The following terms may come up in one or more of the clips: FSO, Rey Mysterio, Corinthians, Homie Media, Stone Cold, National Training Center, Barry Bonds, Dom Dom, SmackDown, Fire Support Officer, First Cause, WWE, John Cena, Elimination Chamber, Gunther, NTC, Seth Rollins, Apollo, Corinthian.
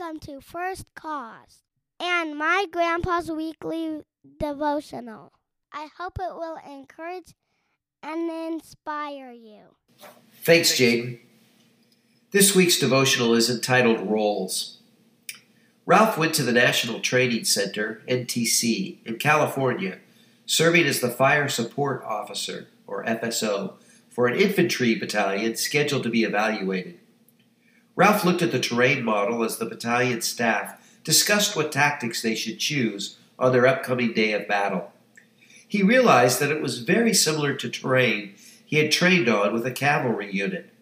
Welcome to First Cause and my grandpa's weekly devotional. I hope it will encourage and inspire you. Thanks, Jaden. This week's devotional is entitled Roles. Ralph went to the National Training Center, NTC, in California, serving as the Fire Support Officer, or FSO, for an infantry battalion scheduled to be evaluated. Ralph looked at the terrain model as the battalion staff discussed what tactics they should choose on their upcoming day of battle. He realized that it was very similar to terrain he had trained on with a cavalry unit.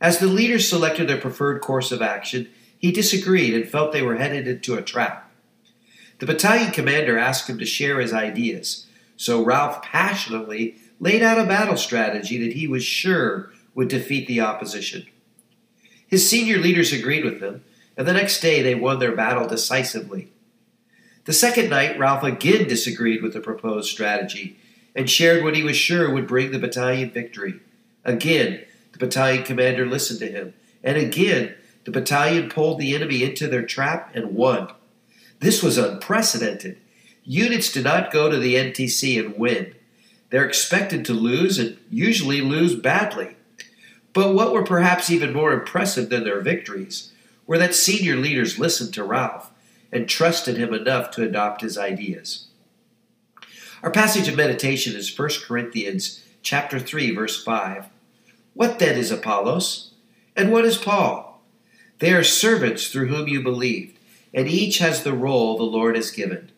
As the leaders selected their preferred course of action, he disagreed and felt they were headed into a trap. The battalion commander asked him to share his ideas, so Ralph passionately laid out a battle strategy that he was sure would defeat the opposition. His senior leaders agreed with him, and the next day they won their battle decisively. The second night, Ralph again disagreed with the proposed strategy and shared what he was sure would bring the battalion victory. Again, the battalion commander listened to him, and again, the battalion pulled the enemy into their trap and won. This was unprecedented. Units do not go to the NTC and win. They're expected to lose and usually lose badly. But what were perhaps even more impressive than their victories were that senior leaders listened to Ralph and trusted him enough to adopt his ideas. Our passage of meditation is 1 Corinthians chapter 3, verse 5. What then is Apollos? And what is Paul? They are servants through whom you believed, and each has the role the Lord has given.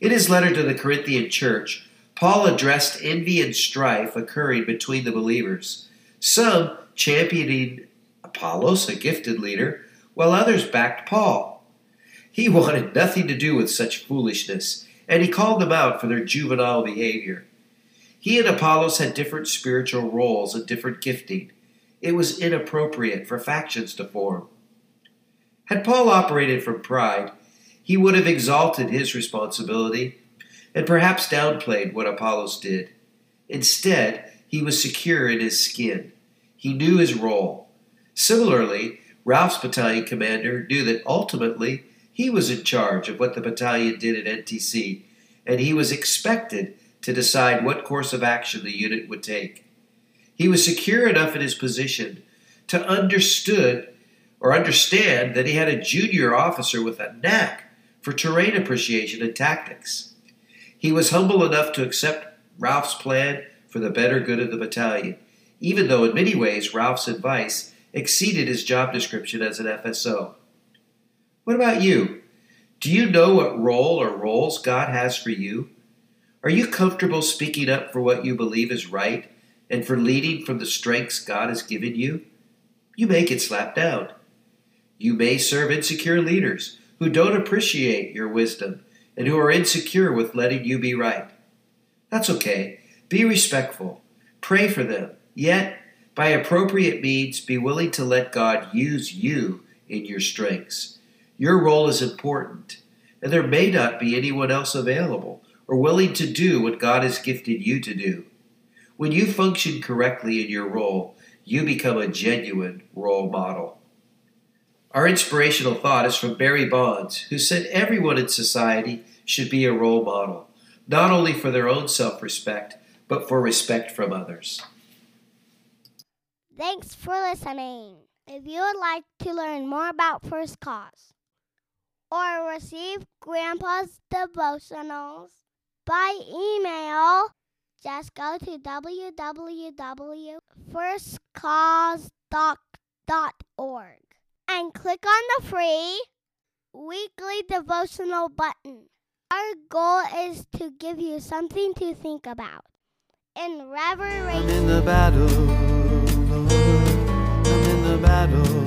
In his letter to the Corinthian church, Paul addressed envy and strife occurring between the believers, some championing Apollos, a gifted leader, while others backed Paul. He wanted nothing to do with such foolishness, and he called them out for their juvenile behavior. He and Apollos had different spiritual roles and different gifting. It was inappropriate for factions to form. Had Paul operated from pride, he would have exalted his responsibility and perhaps downplayed what Apollos did. Instead, he was secure in his skin. He knew his role. Similarly, Ralph's battalion commander knew that ultimately he was in charge of what the battalion did at NTC, and he was expected to decide what course of action the unit would take. He was secure enough in his position to understand that he had a junior officer with a knack for terrain appreciation and tactics. He was humble enough to accept Ralph's plan for the better good of the battalion, even though in many ways Ralph's advice exceeded his job description as an FSO. What about you? Do you know what role or roles God has for you? Are you comfortable speaking up for what you believe is right and for leading from the strengths God has given you? You may get slapped down. You may serve insecure leaders who don't appreciate your wisdom and who are insecure with letting you be right. That's okay. Be respectful. Pray for them. Yet, by appropriate means, be willing to let God use you in your strengths. Your role is important, and there may not be anyone else available or willing to do what God has gifted you to do. When you function correctly in your role, you become a genuine role model. Our inspirational thought is from Barry Bonds, who said everyone in society should be a role model, not only for their own self-respect, but for respect from others. Thanks for listening. If you would like to learn more about First Cause or receive Grandpa's devotionals by email, just go to www.firstcause.org and click on the free weekly devotional button. Our goal is to give you something to think about. In reverence. I'm in the battle.